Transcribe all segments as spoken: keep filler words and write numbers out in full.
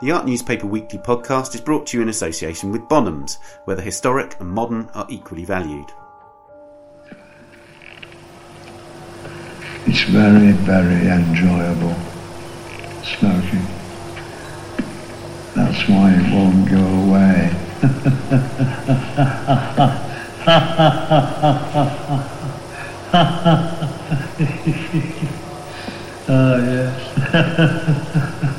The Art Newspaper Weekly podcast is brought to you in association with Bonhams, where the historic and modern are equally valued. It's very, very enjoyable smoking. That's why it won't go away. Oh, yes.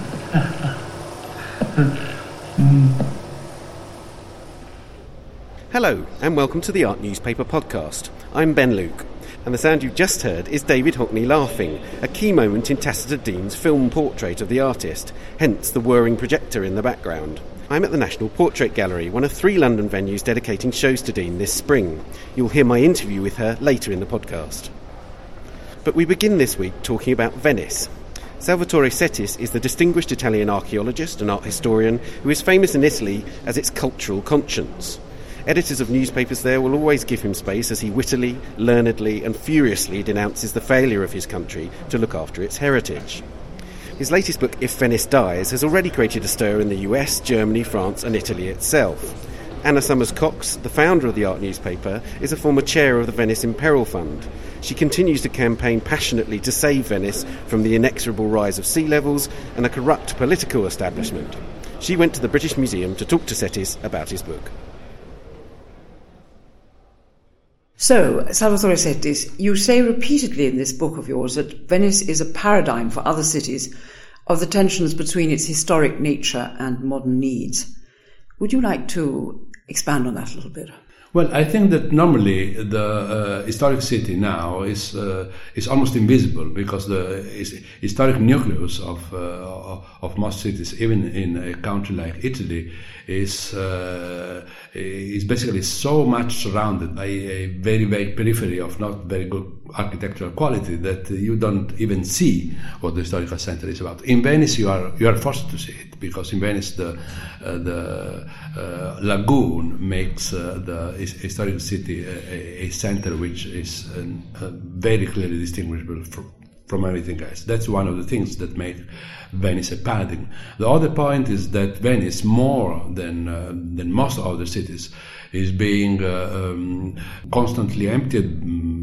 Hello, and welcome to the Art Newspaper Podcast. I'm Ben Luke, and the sound you've just heard is David Hockney laughing, a key moment in Tacita Dean's film portrait of the artist, hence the whirring projector in the background. I'm at the National Portrait Gallery, one of three London venues dedicating shows to Dean this spring. You'll hear my interview with her later in the podcast. But we begin this week talking about Venice. Salvatore Settis is the distinguished Italian archaeologist and art historian who is famous in Italy as its cultural conscience. Editors of newspapers there will always give him space as he wittily, learnedly and furiously denounces the failure of his country to look after its heritage. His latest book, If Venice Dies, has already created a stir in the U S, Germany, France and Italy itself. Anna Summers-Cox, the founder of the Art Newspaper, is a former chair of the Venice in Peril Fund. She continues to campaign passionately to save Venice from the inexorable rise of sea levels and a corrupt political establishment. She went to the British Museum to talk to Settis about his book. So, Salvatore Settis, you say repeatedly in this book of yours that Venice is a paradigm for other cities of the tensions between its historic nature and modern needs. Would you like to expand on that a little bit? Well, I think that normally the uh, historic city now is uh, is almost invisible because the historic nucleus of uh, of most cities, even in a country like Italy, is uh, is basically so much surrounded by a very very periphery of not very good architectural quality that you don't even see what the historical center is about. In Venice, you are you are forced to see it because in Venice the uh, the uh, lagoon makes uh, the historical city a, a center which is an, uh, very clearly distinguishable from, from everything else. That's one of the things that make Venice a paradigm. The other point is that Venice, more than uh, than most other cities, is being uh, um, constantly emptied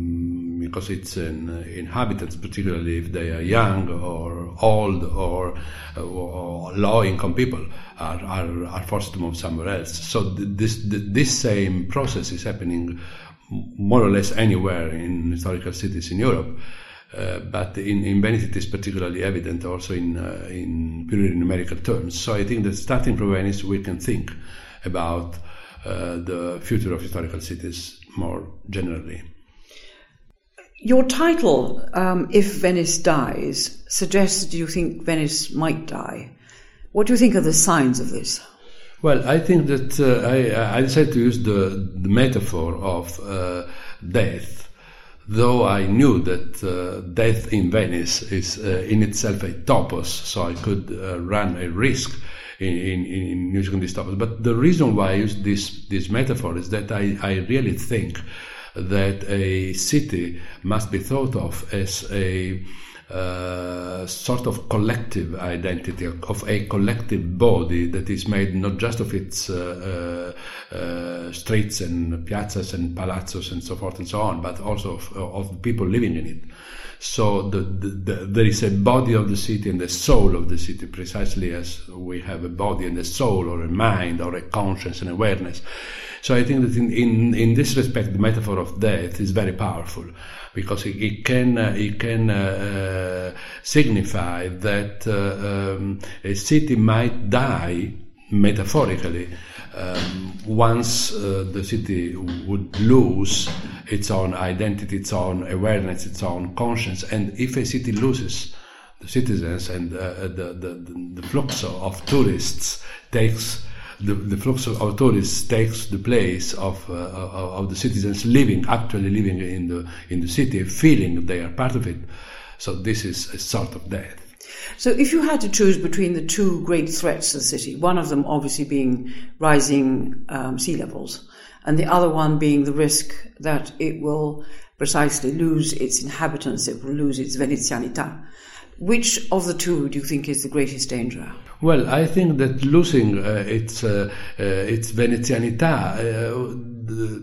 because its in, inhabitants, particularly if they are young or old or, uh, or low-income people, are, are, are forced to move somewhere else. So th- this th- this same process is happening more or less anywhere in historical cities in Europe, uh, but in, in Venice it is particularly evident also in uh, in purely numerical terms. So I think that starting from Venice we can think about uh, the future of historical cities more generally. Your title, um, If Venice Dies, suggests that you think Venice might die. What do you think are the signs of this? Well, I think that uh, I, I decided to use the, the metaphor of uh, death, though I knew that uh, death in Venice is uh, in itself a topos, so I could uh, run a risk in, in, in using this topos. But the reason why I use this, this metaphor is that I, I really think that a city must be thought of as a uh, sort of collective identity, of a collective body that is made not just of its uh, uh, streets and piazzas and palazzos and so forth and so on, but also of, of the people living in it. So the, the, the, there is a body of the city and the soul of the city, precisely as we have a body and a soul or a mind or a conscience and awareness. So I think that in, in, in this respect, the metaphor of death is very powerful because it, it can uh, it can uh, uh, signify that uh, um, a city might die metaphorically um, once uh, the city would lose its own identity, its own awareness, its own conscience. And if a city loses the citizens and uh, the, the, the flux of tourists takes The, the flux of tourists takes the place of uh, of the citizens living, actually living in the in the city, feeling they are part of it. So this is a sort of death. So if you had to choose between the two great threats to the city, one of them obviously being rising um, sea levels, and the other one being the risk that it will precisely lose its inhabitants, it will lose its Venezianità, Which of the two do you think is the greatest danger? Well, I think that losing uh, its uh, uh, its Venezianità. Uh,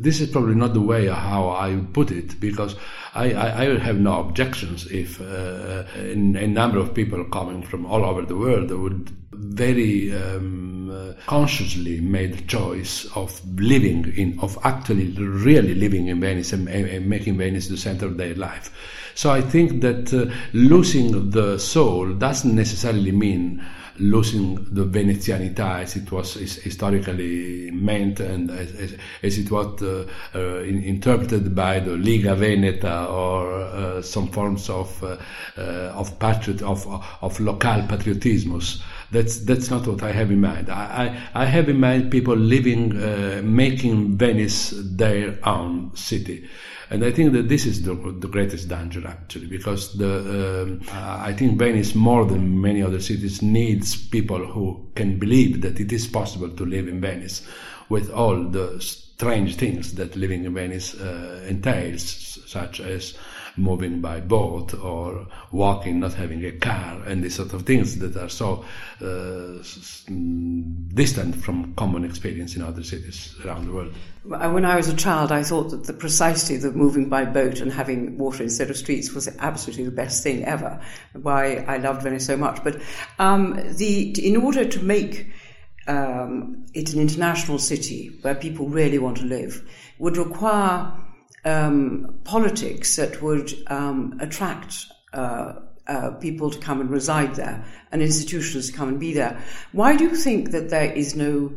This is probably not the way how I put it, because I, I, I have no objections if uh, a number of people coming from all over the world would very um, uh, consciously made the choice of living in, of actually really living in Venice and, and making Venice the center of their life. So I think that uh, losing the soul doesn't necessarily mean losing the Venezianità as it was is historically meant and as, as, as it was uh, uh, in, interpreted by the Liga Veneta or uh, some forms of uh, uh, of patriot of of local patriotismus. That's that's not what I have in mind. I I, I have in mind people living, uh, making Venice their own city. And I think that this is the, the greatest danger, actually, because the uh, I think Venice, more than many other cities, needs people who can believe that it is possible to live in Venice with all the strange things that living in Venice uh, entails, such as moving by boat or walking, not having a car, and these sort of things that are so uh, distant from common experience in other cities around the world. When I was a child, I thought that the, precisely the moving by boat and having water instead of streets was absolutely the best thing ever, why I loved Venice so much. But um, the in order to make um, it an international city where people really want to live would require Um, politics that would um, attract uh, uh, people to come and reside there and institutions to come and be there. Why do you think that there is no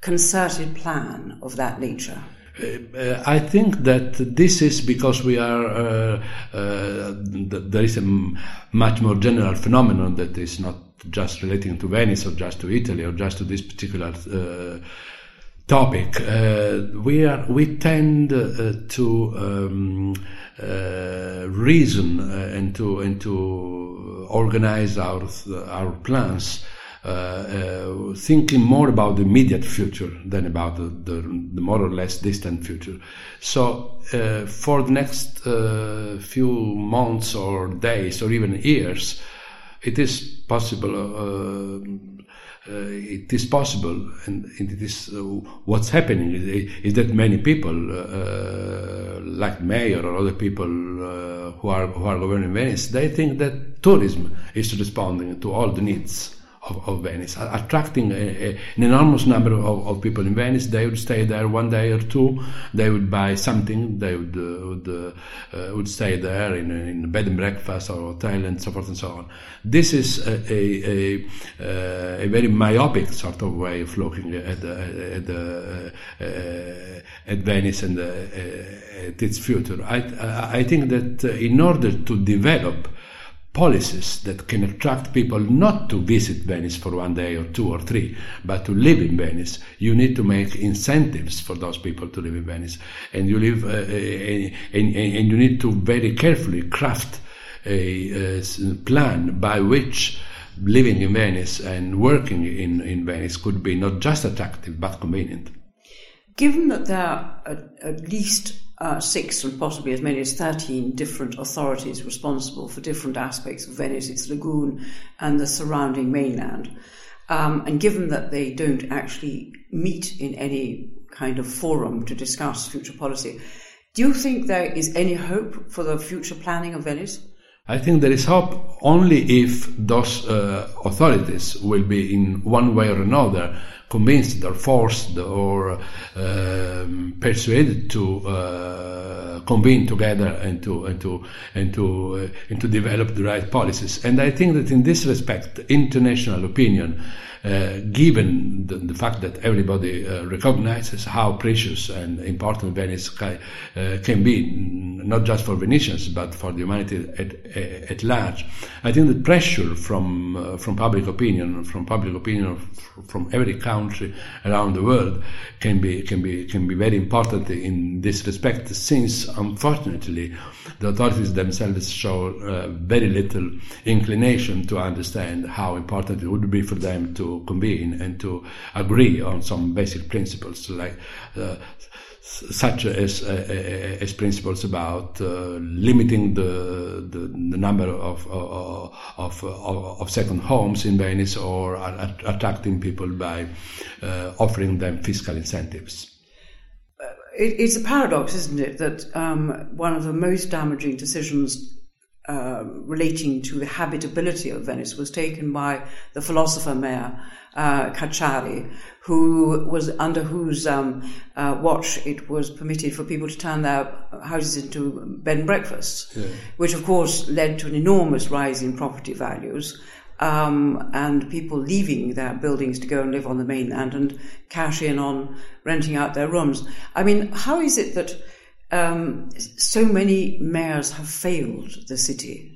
concerted plan of that nature? Uh, I think that this is because we are, uh, uh, th- there is a m- much more general phenomenon that is not just relating to Venice or just to Italy or just to this particular uh, topic. Uh, we are we tend uh, to um, uh, reason uh, and to and to organize our our plans, uh, uh, thinking more about the immediate future than about the, the, the more or less distant future. So uh, for the next uh, few months or days or even years, it is possible. Uh, Uh, it is possible, and, and it is uh, what's happening is, is that many people, uh, like mayor or other people uh, who are who are governing Venice, they think that tourism is responding to all the needs of, of Venice, attracting a, a, an enormous number of, of people in Venice. They would stay there one day or two. They would buy something. They would uh, would, uh, uh, would stay there in in bed and breakfast or hotel and so forth and so on. This is a a, a, a very myopic sort of way of looking at the, at the, uh, at Venice and the, uh, at its future. I I think that in order to develop policies that can attract people not to visit Venice for one day or two or three, but to live in Venice, you need to make incentives for those people to live in Venice. And you live, uh, and, and you need to very carefully craft a, a plan by which living in Venice and working in, in Venice could be not just attractive, but convenient. Given that there are at least Uh, six and possibly as many as thirteen different authorities responsible for different aspects of Venice, its lagoon and the surrounding mainland. Um, and given that they don't actually meet in any kind of forum to discuss future policy, do you think there is any hope for the future planning of Venice? I think there is hope only if those uh, authorities will be in one way or another convinced or forced or uh, persuaded to uh, convene together and to and to and to uh, and to develop the right policies. And I think that in this respect, international opinion, uh, given the, the fact that everybody uh, recognizes how precious and important Venice ca- uh, can be, not just for Venetians but for the humanity at, at large, I think the pressure from uh, from public opinion, from public opinion from every country. Around the world can be can be can be very important in this respect, since unfortunately the authorities themselves show uh, very little inclination to understand how important it would be for them to convene and to agree on some basic principles like uh, such as, uh, as principles about uh, limiting the, the the number of uh, of, uh, of second homes in Venice, or at attracting people by uh, offering them fiscal incentives. It, it's a paradox, isn't it, that um, one of the most damaging decisions uh, relating to the habitability of Venice was taken by the philosopher mayor, Uh, Cacciari, who was under whose um, uh, watch it was permitted for people to turn their houses into bed and breakfasts, yeah. which of course led to an enormous rise in property values, um, and people leaving their buildings to go and live on the mainland and cash in on renting out their rooms. I mean, how is it that um, so many mayors have failed the city?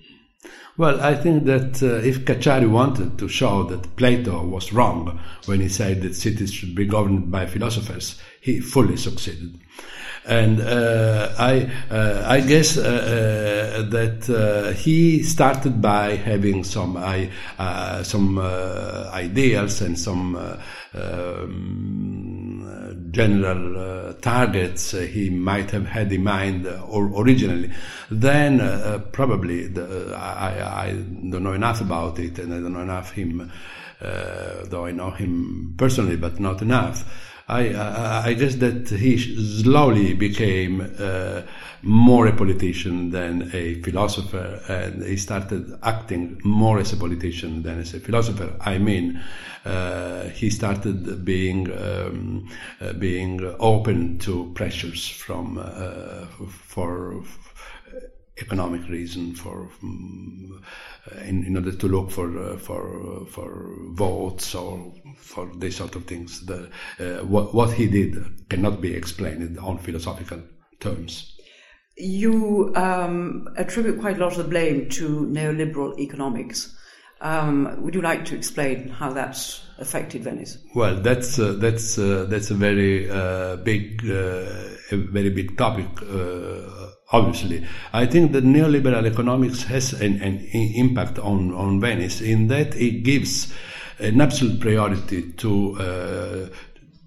Well, I think that uh, if Cacciari wanted to show that Plato was wrong when he said that cities should be governed by philosophers, he fully succeeded. And uh, I, uh, I guess uh, uh, that uh, he started by having some I, uh, some uh, ideals and some uh, um, general uh, targets he might have had in mind uh, or originally. Then uh, probably the, I, I don't know enough about it, and I don't know enough him, uh, though I know him personally, but not enough. I, I, I guess that he slowly became uh, more a politician than a philosopher, and he started acting more as a politician than as a philosopher. I mean, uh, he started being um, uh, being open to pressures from uh, for. Economic reason, for um, in, in order to look for uh, for uh, for votes or for this sort of things. The, uh, what, what he did cannot be explained on philosophical terms. You um, attribute quite a lot of the blame to neoliberal economics. Um, would you like to explain how that's affected Venice? Well, that's uh, that's uh, that's a very uh, big uh, a very big topic. Uh, Obviously, I think that neoliberal economics has an, an impact on, on Venice, in that it gives an absolute priority to, uh,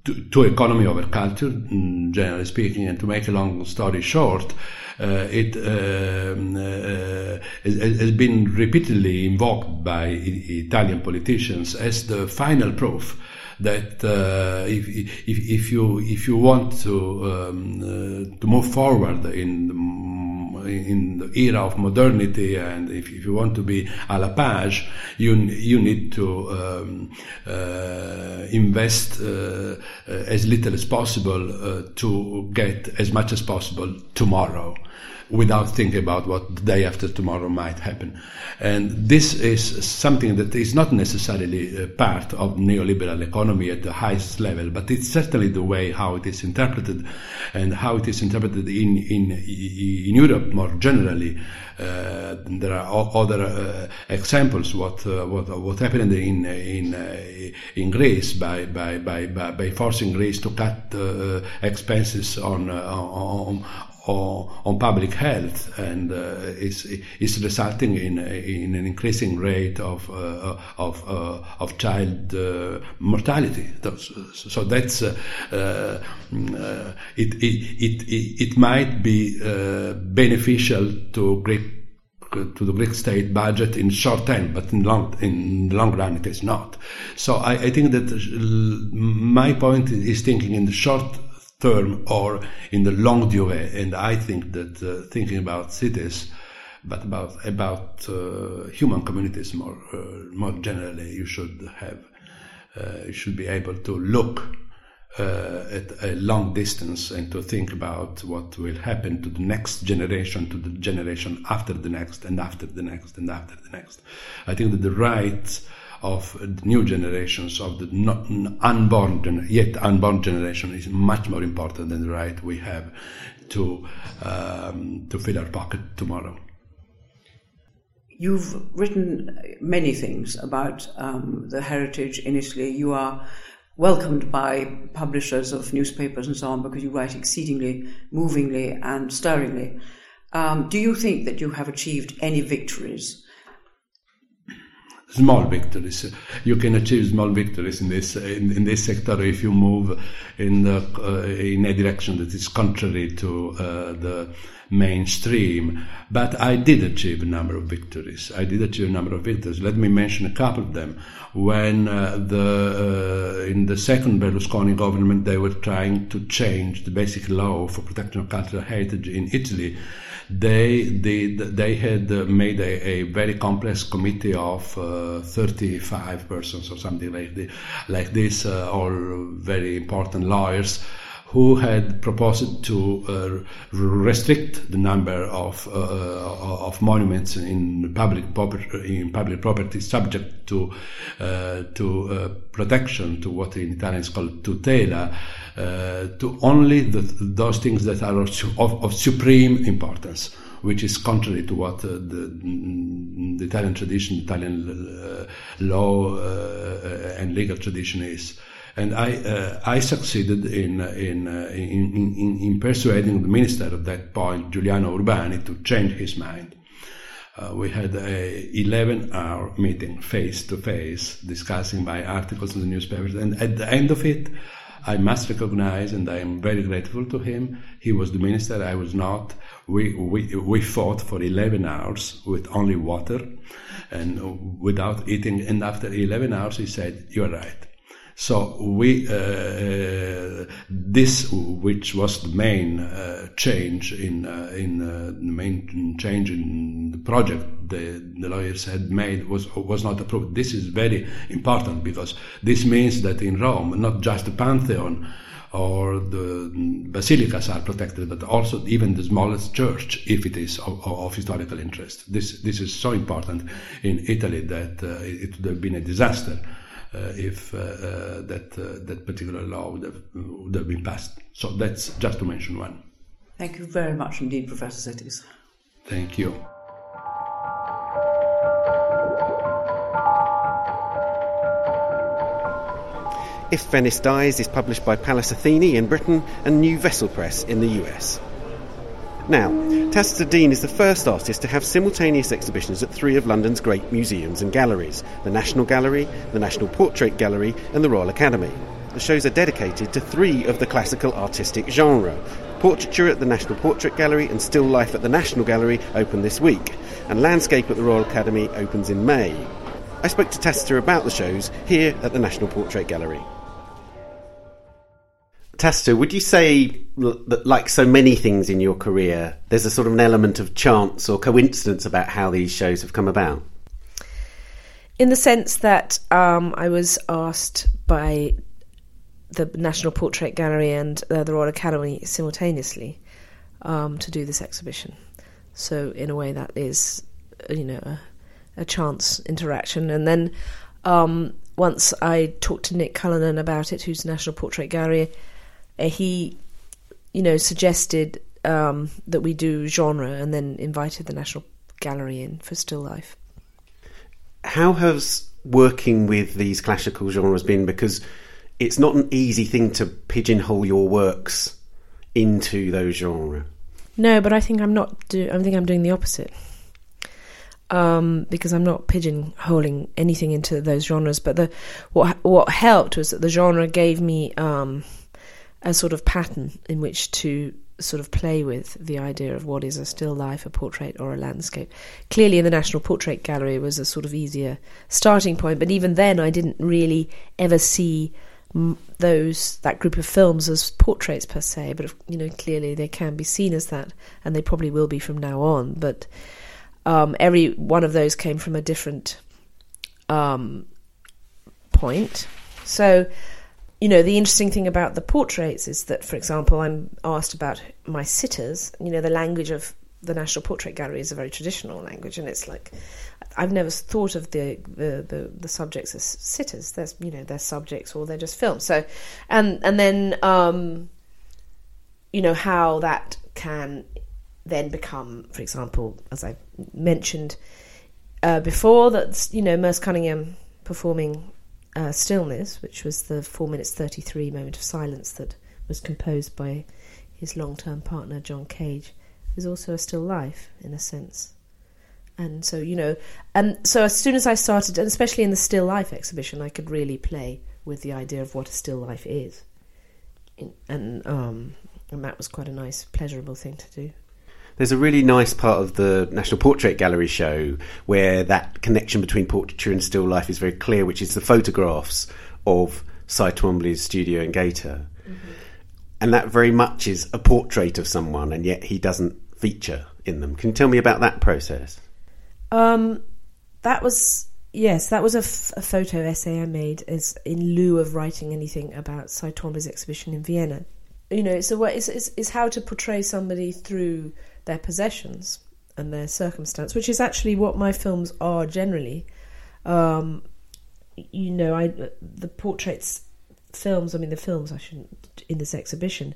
to, to economy over culture, generally speaking. And to make a long story short, Uh, it um, uh, has been repeatedly invoked by Italian politicians as the final proof that uh, if, if if you if you want to um, uh, to move forward in the, in the era of modernity, and if, if you want to be à la page, you you need to um, uh, invest uh, as little as possible uh, to get as much as possible tomorrow, without thinking about what the day after tomorrow might happen. And this is something that is not necessarily part of neoliberal economy at the highest level, but it's certainly the way how it is interpreted, and how it is interpreted in in, in Europe more generally. Uh, there are other uh, examples what uh, what what happened in in uh, in Greece by by by by forcing Greece to cut uh, expenses on uh, on. on public health, and uh, is is resulting in in an increasing rate of uh, of uh, of child uh, mortality. So that's uh, uh, it, it it it might be uh, beneficial to Greek to the Greek state budget in short term, but in long in the long run it is not. So I, I think that my point is thinking in the short term or in the long durée, and I think that uh, thinking about cities, but about about uh, human communities more uh, more generally, you should have uh, you should be able to look uh, at a long distance and to think about what will happen to the next generation, to the generation after the next, and after the next, and after the next. I think that the right of the new generations, of the not unborn, yet unborn generation, is much more important than the right we have to um, to fill our pocket tomorrow. You've written many things about um, the heritage in Italy. You are welcomed by publishers of newspapers and so on because you write exceedingly movingly and stirringly. Um, do you think that you have achieved any victories? small victories. You can achieve small victories in this in, in this sector if you move in the, uh, in a direction that is contrary to uh, the mainstream. But I did achieve a number of victories. I did achieve a number of victories. Let me mention a couple of them. When uh, the uh, in the second Berlusconi government, they were trying to change the basic law for protection of cultural heritage in Italy. They did. They had made a, a very complex committee of uh, thirty-five persons or something like this, like this, uh, all very important lawyers, who had proposed to uh, restrict the number of uh, of monuments in public property, in public property subject to uh, to uh, protection, to what in Italian is called tutela, uh, to only the, those things that are of, of supreme importance, which is contrary to what uh, the, the Italian tradition, Italian uh, law uh, and legal tradition is. And I uh, I succeeded in in, uh, in in in persuading the minister at that point, Giuliano Urbani, to change his mind. Uh, we had a eleven hour meeting face to face discussing my articles in the newspapers, and at the end of it, I must recognize, and I am very grateful to him, he was the minister, I was not. We we we fought for eleven hours with only water and without eating, and after eleven hours he said, "You're right." So we, uh, this, which was the main uh, change in uh, in uh, the main change in the project the, the lawyers had made, was was not approved. This is very important because this means that in Rome, not just the Pantheon or the basilicas are protected, but also even the smallest church, if it is of, of historical interest. This this is so important in Italy that uh, it would have been a disaster Uh, if uh, uh, that uh, that particular law would have, would have been passed. So that's just to mention one. Thank you very much indeed, Professor Settis. Thank you. If Venice Dies is published by Pallas Athene in Britain and New Vessel Press in the U S. Now, Tacita Dean is the first artist to have simultaneous exhibitions at three of London's great museums and galleries, the National Gallery, the National Portrait Gallery and the Royal Academy. The shows are dedicated to three of the classical artistic genre. Portraiture at the National Portrait Gallery and Still Life at the National Gallery open this week, and Landscape at the Royal Academy opens in May. I spoke to Tacita about the shows here at the National Portrait Gallery. Tacita, would you say that, like so many things in your career, there's a sort of an element of chance or coincidence about how these shows have come about? In the sense that um, I was asked by the National Portrait Gallery and uh, the Royal Academy simultaneously um, to do this exhibition. So in a way that is, you know, a, a chance interaction. And then um, once I talked to Nick Cullinan about it, who's the National Portrait Gallery, he, you know, suggested um, that we do genre and then invited the National Gallery in for Still Life. How has working with these classical genres been? Because it's not an easy thing to pigeonhole your works into those genres. No, but I think I'm not. Do- I think I'm doing the opposite. Um, because I'm not pigeonholing anything into those genres, but the what what helped was that the genre gave me um, a sort of pattern in which to sort of play with the idea of what is a still life, a portrait or a landscape. Clearly in the National Portrait Gallery was a sort of easier starting point, but even then I didn't really ever see those that group of films as portraits per se, but, you know, clearly they can be seen as that, and they probably will be from now on, but Um, every one of those came from a different um, point. So, you know, the interesting thing about the portraits is that, for example, I'm asked about my sitters. You know, the language of the National Portrait Gallery is a very traditional language, and it's like, I've never thought of the the, the, the subjects as sitters. There's, you know, they're subjects or they're just films. So, and and then, um, you know, how that can then become, for example, as I mentioned uh, before, that's, you know, Merce Cunningham performing uh, Stillness, which was the four minutes thirty-three moment of silence that was composed by his long-term partner, John Cage, is also a still life, in a sense. And so, you know, and so as soon as I started, and especially in the still life exhibition, I could really play with the idea of what a still life is. And, um, and that was quite a nice, pleasurable thing to do. There's a really nice part of the National Portrait Gallery show where that connection between portraiture and still life is very clear, which is the photographs of Cy Twombly's studio in Gaeta. Mm-hmm. And that very much is a portrait of someone, and yet he doesn't feature in them. Can you tell me about that process? Um, that was, yes, that was a, f- a photo essay I made as in lieu of writing anything about Cy Twombly's exhibition in Vienna. You know, so what, it's, it's, it's how to portray somebody through their possessions and their circumstance, which is actually what my films are generally. Um, you know, I the portraits films, I mean the films I shouldn't, in this exhibition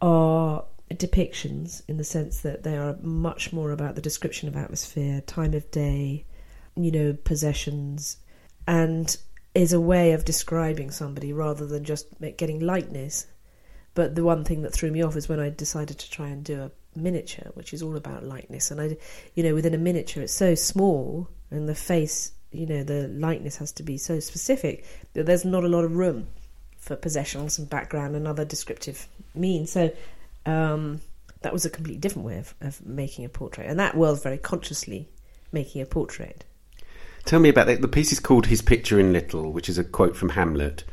are depictions in the sense that they are much more about the description of atmosphere, time of day, you know, possessions, and is a way of describing somebody rather than just getting likeness. But the one thing that threw me off is when I decided to try and do a miniature, which is all about likeness, and I, you know, within a miniature it's so small, and the face, you know, the likeness has to be so specific that there's not a lot of room for possessions and background and other descriptive means. So um, that was a completely different way of, of making a portrait, and that was very consciously making a portrait. Tell me about that. The piece is called His Picture in Little, which is a quote from Hamlet.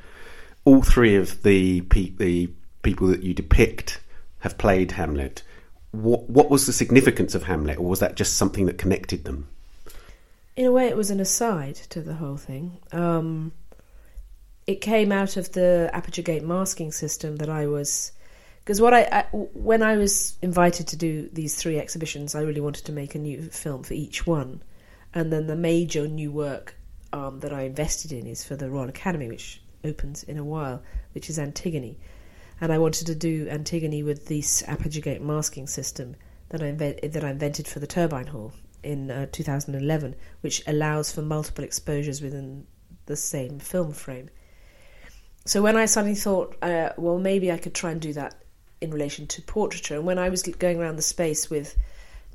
All three of the pe- the people that you depict have played Hamlet. What, what was the significance of Hamlet, or was that just something that connected them? In a way, it was an aside to the whole thing. Um, it came out of the Aperture Gate masking system that I was... Because what I, I, when I was invited to do these three exhibitions, I really wanted to make a new film for each one. And then the major new work um, that I invested in is for the Royal Academy, which opens in a while, which is Antigone. And I wanted to do Antigone with this Aperture Gate masking system that I, inve- that I invented for the Turbine Hall in uh, two thousand eleven, which allows for multiple exposures within the same film frame. So when I suddenly thought, uh, well, maybe I could try and do that in relation to portraiture, and when I was going around the space with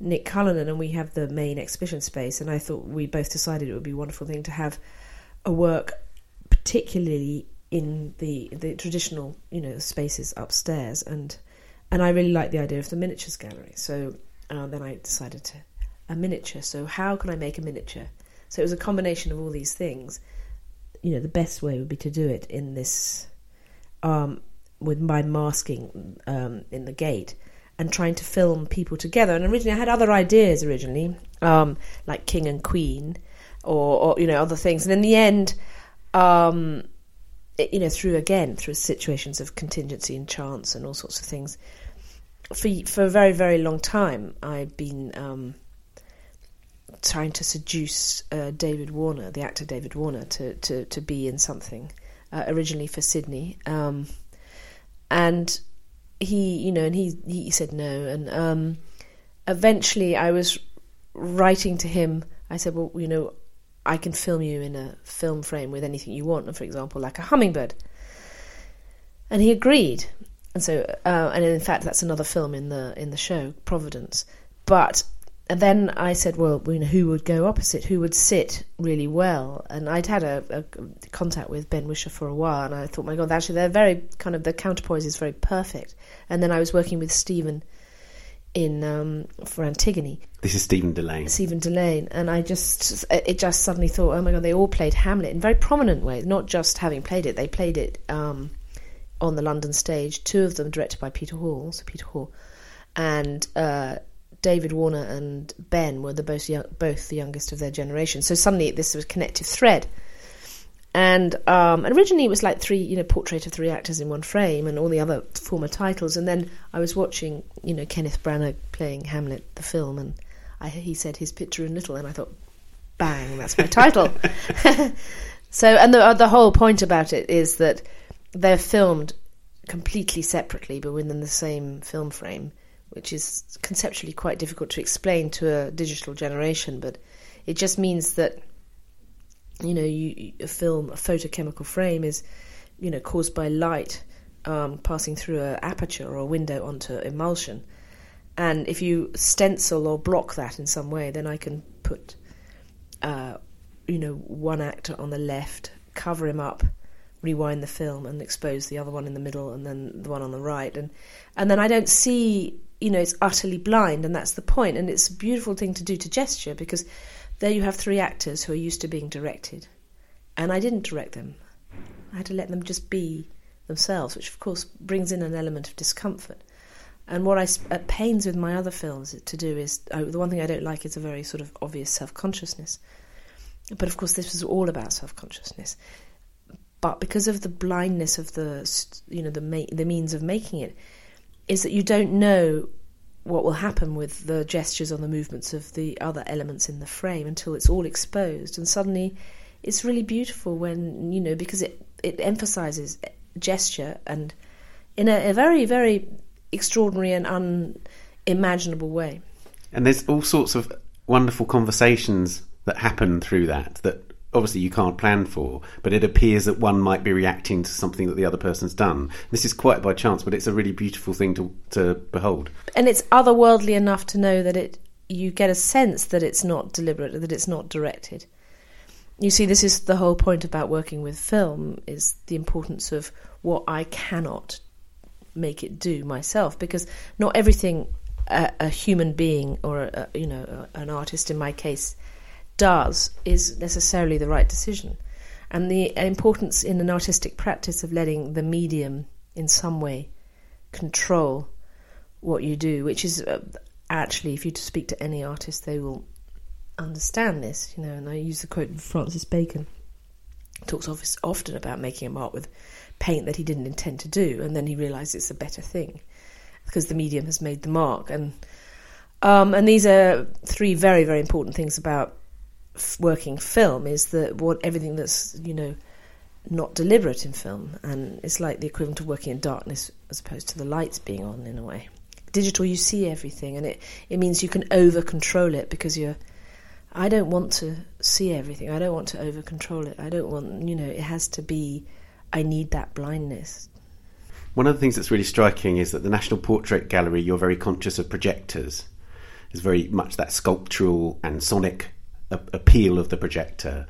Nick Cullinan, and we have the main exhibition space, and I thought we both decided it would be a wonderful thing to have a work particularly in the the traditional, you know, spaces upstairs, and and I really liked the idea of the miniatures gallery. So uh, then I decided to a miniature. So how can I make a miniature? So it was a combination of all these things. You know, the best way would be to do it in this um, with by masking um, in the gate and trying to film people together. And originally, I had other ideas originally, um, like King and Queen, or, or you know, other things. And in the end. Um, you know, through, again, through situations of contingency and chance and all sorts of things. For for a very, very long time, I've been um, trying to seduce uh, David Warner, the actor David Warner, to, to, to be in something, uh, originally for Sydney. Um, and he, you know, and he, he said no. And um, eventually I was writing to him. I said, well, you know, I can film you in a film frame with anything you want, for example, like a hummingbird. And he agreed. And so, uh, and in fact, that's another film in the in the show, Providence. But and then I said, well, you know, who would go opposite? Who would sit really well? And I'd had a, a contact with Ben Whisher for a while, and I thought, my God, actually, they're very kind of the counterpoise is very perfect. And then I was working with Stephen in um, for Antigone. This is Stephen Delane. Stephen Delane. And I just, it just suddenly thought, oh my God, they all played Hamlet in very prominent ways, not just having played it. They played it um, on the London stage, two of them directed by Peter Hall, so Peter Hall, and uh, David Warner and Ben were the both, young, both the youngest of their generation. So suddenly this was a connective thread. And um, originally it was like three, you know, portrait of three actors in one frame and all the other former titles. And then I was watching, you know, Kenneth Branagh playing Hamlet, the film, and I, he said His Picture in Little, and I thought, bang, that's my title. So, and the, the whole point about it is that they're filmed completely separately but within the same film frame, which is conceptually quite difficult to explain to a digital generation, but it just means that, you know, you, a film, a photochemical frame is, you know, caused by light um, passing through an aperture or a window onto emulsion. And if you stencil or block that in some way, then I can put, uh, you know, one actor on the left, cover him up, rewind the film and expose the other one in the middle and then the one on the right. And, and then I don't see, you know, it's utterly blind, and that's the point. And it's a beautiful thing to do to gesture, because there you have three actors who are used to being directed. And I didn't direct them. I had to let them just be themselves, which of course brings in an element of discomfort. And what I at pains with my other films to do is, oh, the one thing I don't like is a very sort of obvious self-consciousness. But of course this was all about self-consciousness. But because of the blindness of the, you know, the ma- the means of making it, is that you don't know what will happen with the gestures or the movements of the other elements in the frame until it's all exposed. And suddenly it's really beautiful when, you know, because it, it emphasises gesture, and in a, a very, very extraordinary and unimaginable way. And there's all sorts of wonderful conversations that happen through that, that obviously you can't plan for, but it appears that one might be reacting to something that the other person's done. This is quite by chance, but it's a really beautiful thing to, to behold. And it's otherworldly enough to know that it, you get a sense that it's not deliberate, that it's not directed. You see, this is the whole point about working with film, is the importance of what I cannot make it do myself, because not everything a, a human being or, a, you know, an artist in my case does is necessarily the right decision. And the importance in an artistic practice of letting the medium in some way control what you do, which is uh, actually, if you speak to any artist, they will understand this, you know. And I use the quote from Francis Bacon, talks often about making a mark with paint that he didn't intend to do, and then he realized it's a better thing because the medium has made the mark. And um, and these are three very, very important things about f- working film, is that what everything that's, you know, not deliberate in film, and it's like the equivalent of working in darkness as opposed to the lights being on in a way. Digital, you see everything, and it, it means you can over control it, because you're I don't want to see everything. I don't want to over control it. I don't want, you know, it has to be, I need that blindness. One of the things that's really striking is that the National Portrait Gallery, you're very conscious of projectors. It's very much that sculptural and sonic a- appeal of the projector.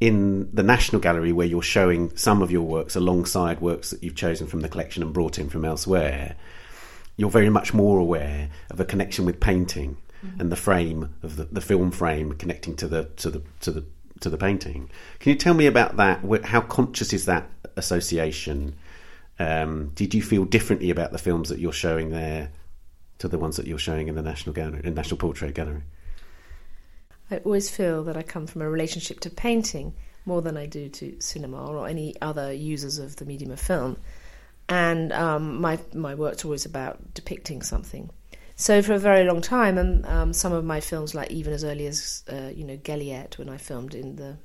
In the National Gallery, where you're showing some of your works alongside works that you've chosen from the collection and brought in from elsewhere, you're very much more aware of a connection with painting. Mm-hmm. And the frame of the, the film frame connecting to the to the to the to the painting. Can you tell me about that? How conscious is that association? Um, did you feel differently about the films that you're showing there to the ones that you're showing in the National Gallery, in National Portrait Gallery? I always feel that I come from a relationship to painting more than I do to cinema or any other users of the medium of film, and um, my my work's always about depicting something. So for a very long time, and um, some of my films, like even as early as, uh, you know, Gelliet, when I filmed in the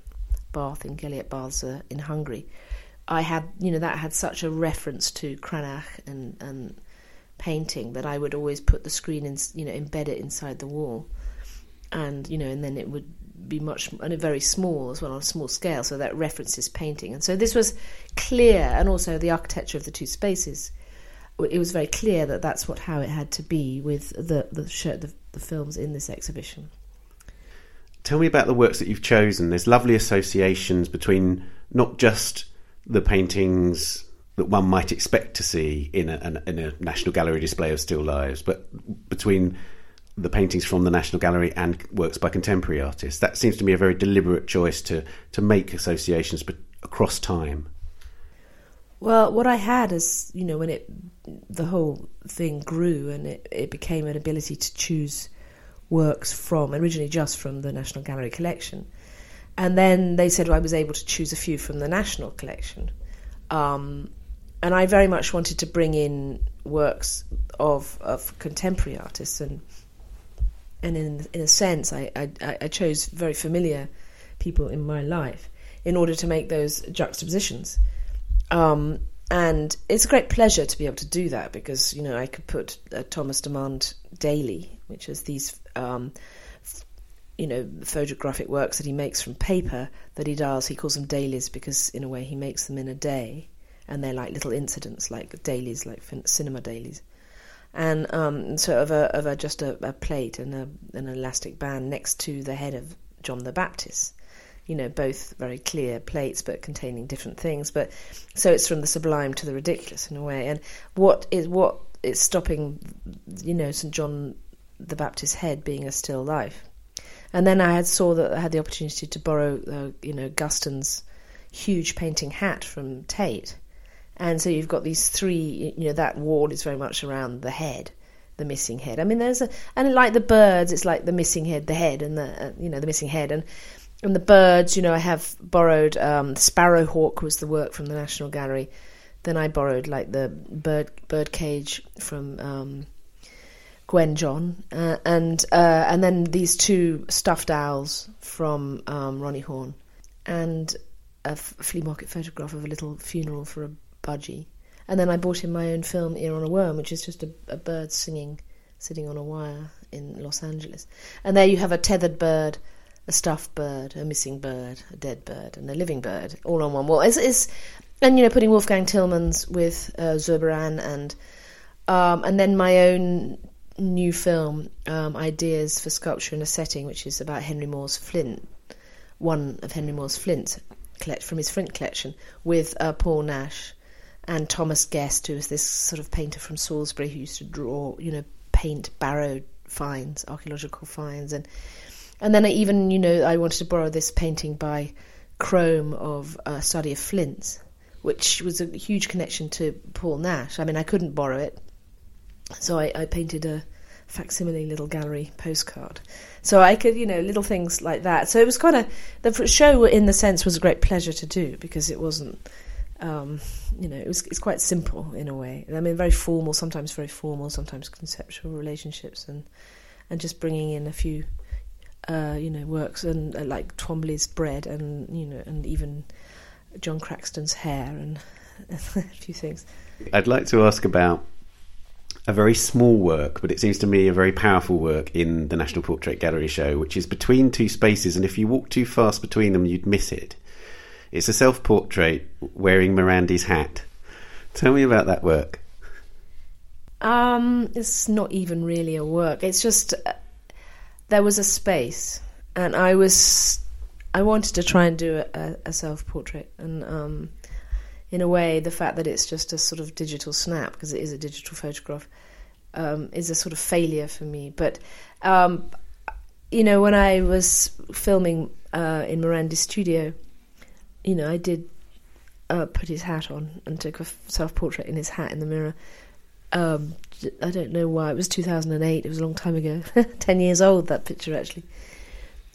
bath, in Gelliet Baths uh, in Hungary, I had, you know, that had such a reference to Cranach and, and painting that I would always put the screen in, you know, embed it inside the wall. And, you know, and then it would be much, and very small as well, on a small scale, so that references painting. And so this was clear, and also the architecture of the two spaces, it was very clear that that's what how it had to be with the the, the the films in this exhibition. Tell me about the works that you've chosen. There's lovely associations between not just the paintings that one might expect to see in a, an, in a National Gallery display of still lives, but between the paintings from the National Gallery and works by contemporary artists. That seems to me a very deliberate choice to, to make associations across time. Well, what I had is, you know, when it the whole thing grew and it, it became an ability to choose works from, originally just from the National Gallery collection. And then they said, well, I was able to choose a few from the National collection. Um, and I very much wanted to bring in works of of contemporary artists. And and in in a sense, I, I, I chose very familiar people in my life in order to make those juxtapositions. Um, and it's a great pleasure to be able to do that, because, you know, I could put uh, Thomas Demand Daily, which is these, um, f- you know, photographic works that he makes from paper that he does. He calls them dailies because, in a way, he makes them in a day. And they're like little incidents, like dailies, like fin- cinema dailies. and um, sort of a, of a just a, a plate and a, an elastic band next to the head of John the Baptist. You know, both very clear plates, but containing different things. But so it's from the sublime to the ridiculous in a way. And what is what is stopping, you know, Saint John the Baptist's head being a still life? And then I had saw that I had the opportunity to borrow, uh, you know, Guston's huge painting hat from Tate. And so you've got these three, you know, that wall is very much around the head, the missing head. I mean, there's a, and like the birds, it's like the missing head, the head, and the, uh, you know, the missing head. And and the birds, you know, I have borrowed, um, Sparrowhawk was the work from the National Gallery. Then I borrowed, like, the bird bird cage from um, Gwen John. Uh, and uh, and then these two stuffed owls from um, Ronnie Horne. And a f- flea market photograph of a little funeral for a budgie. And then I bought in my own film, Ear on a Worm, which is just a, a bird singing, sitting on a wire in Los Angeles. And there you have a tethered bird, a stuffed bird, a missing bird, a dead bird, and a living bird, all on one wall. It's, it's, and, you know, putting Wolfgang Tillmans with uh, Zurbaran, and um, and then my own new film, um, Ideas for Sculpture in a Setting, which is about Henry Moore's Flint, one of Henry Moore's Flints from his Flint collection, with uh, Paul Nash and Thomas Guest, who is this sort of painter from Salisbury who used to draw, you know, paint Barrow finds, archaeological finds, and... And then I even, you know, I wanted to borrow this painting by Crome of uh, Study of Flints, which was a huge connection to Paul Nash. I mean, I couldn't borrow it, so I, I painted a facsimile little gallery postcard. So I could, you know, little things like that. So it was kind of, the show in the sense was a great pleasure to do, because it wasn't, um, you know, it was it's quite simple in a way. I mean, very formal, sometimes very formal, sometimes conceptual relationships, and and just bringing in a few... Uh, you know, works and uh, like Twombly's bread, and you know, and even John Craxton's hair, and, and a few things. I'd like to ask about a very small work, but it seems to me a very powerful work in the National Portrait Gallery show, which is between two spaces, and if you walk too fast between them, you'd miss it. It's a self-portrait wearing Mirandi's hat. Tell me about that work. Um, it's not even really a work. It's just. Uh, There was a space, and I was, I wanted to try and do a, a self-portrait, and um, in a way, the fact that it's just a sort of digital snap, because it is a digital photograph, um, is a sort of failure for me. But, um, you know, when I was filming uh, in Mirandi's studio, you know, I did uh, put his hat on and took a self-portrait in his hat in the mirror. Um, I don't know why, it was two thousand eight, it was a long time ago, ten years old, that picture actually.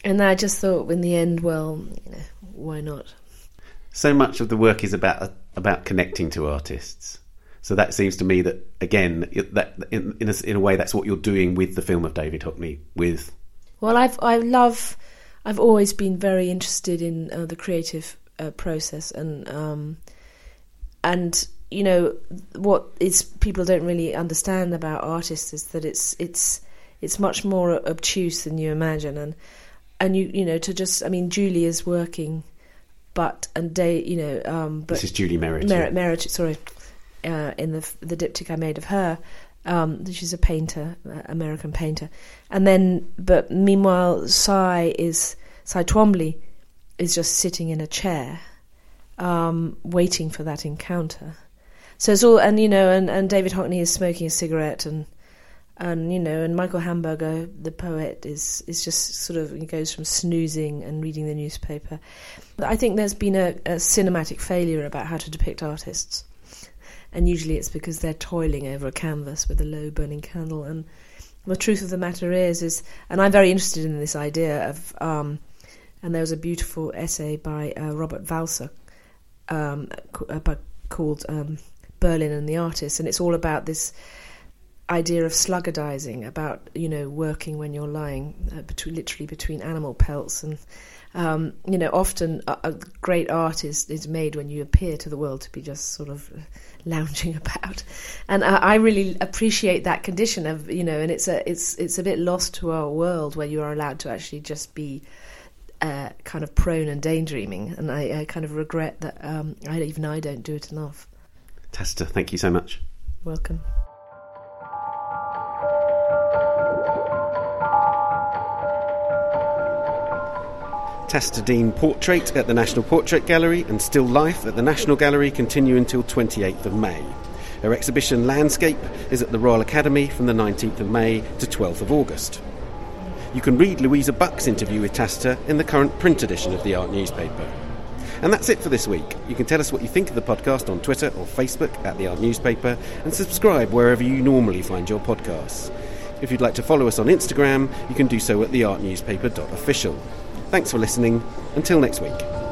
And I just thought in the end, well, you know, why not? So much of the work is about about connecting to artists. So that seems to me that, again, that in, in, a, in a way that's what you're doing with the film of David Hockney. With Well, I've, I love, I've always been very interested in uh, the creative uh, process, and um, and... you know, what is people don't really understand about artists is that it's it's it's much more obtuse than you imagine, and and you you know to just I mean Julie is working, but and day you know um, but this is Julie Merritt Merritt, Merritt sorry uh, in the the diptych I made of her, um, she's a painter, American painter, and then but meanwhile Cy is Cy Twombly is just sitting in a chair, um, waiting for that encounter. So it's all, and you know, and, and David Hockney is smoking a cigarette, and and you know, and Michael Hamburger, the poet, is is just sort of, he goes from snoozing and reading the newspaper. I think there's been a, a cinematic failure about how to depict artists, and usually it's because they're toiling over a canvas with a low burning candle. And the truth of the matter is, is, and I'm very interested in this idea of, um, and there was a beautiful essay by uh, Robert Walser, um, called. Um, Berlin and the Artist, and it's all about this idea of sluggardizing, about, you know, working when you're lying uh, between, literally between animal pelts, and um, you know, often a, a great art is, is made when you appear to the world to be just sort of lounging about, and I, I really appreciate that condition of, you know, and it's a it's it's a bit lost to our world where you are allowed to actually just be uh, kind of prone and daydreaming, and I, I kind of regret that um, I, even I don't do it enough. Tester, thank you so much. Welcome. Tacita Dean Portrait at the National Portrait Gallery and Still Life at the National Gallery continue until twenty-eighth of May. Her exhibition Landscape is at the Royal Academy from the nineteenth of May to twelfth of August. You can read Louisa Buck's interview with Tacita in the current print edition of the Art Newspaper. And that's it for this week. You can tell us what you think of the podcast on Twitter or Facebook at The Art Newspaper and subscribe wherever you normally find your podcasts. If you'd like to follow us on Instagram, you can do so at the art newspaper dot official. Thanks for listening. Until next week.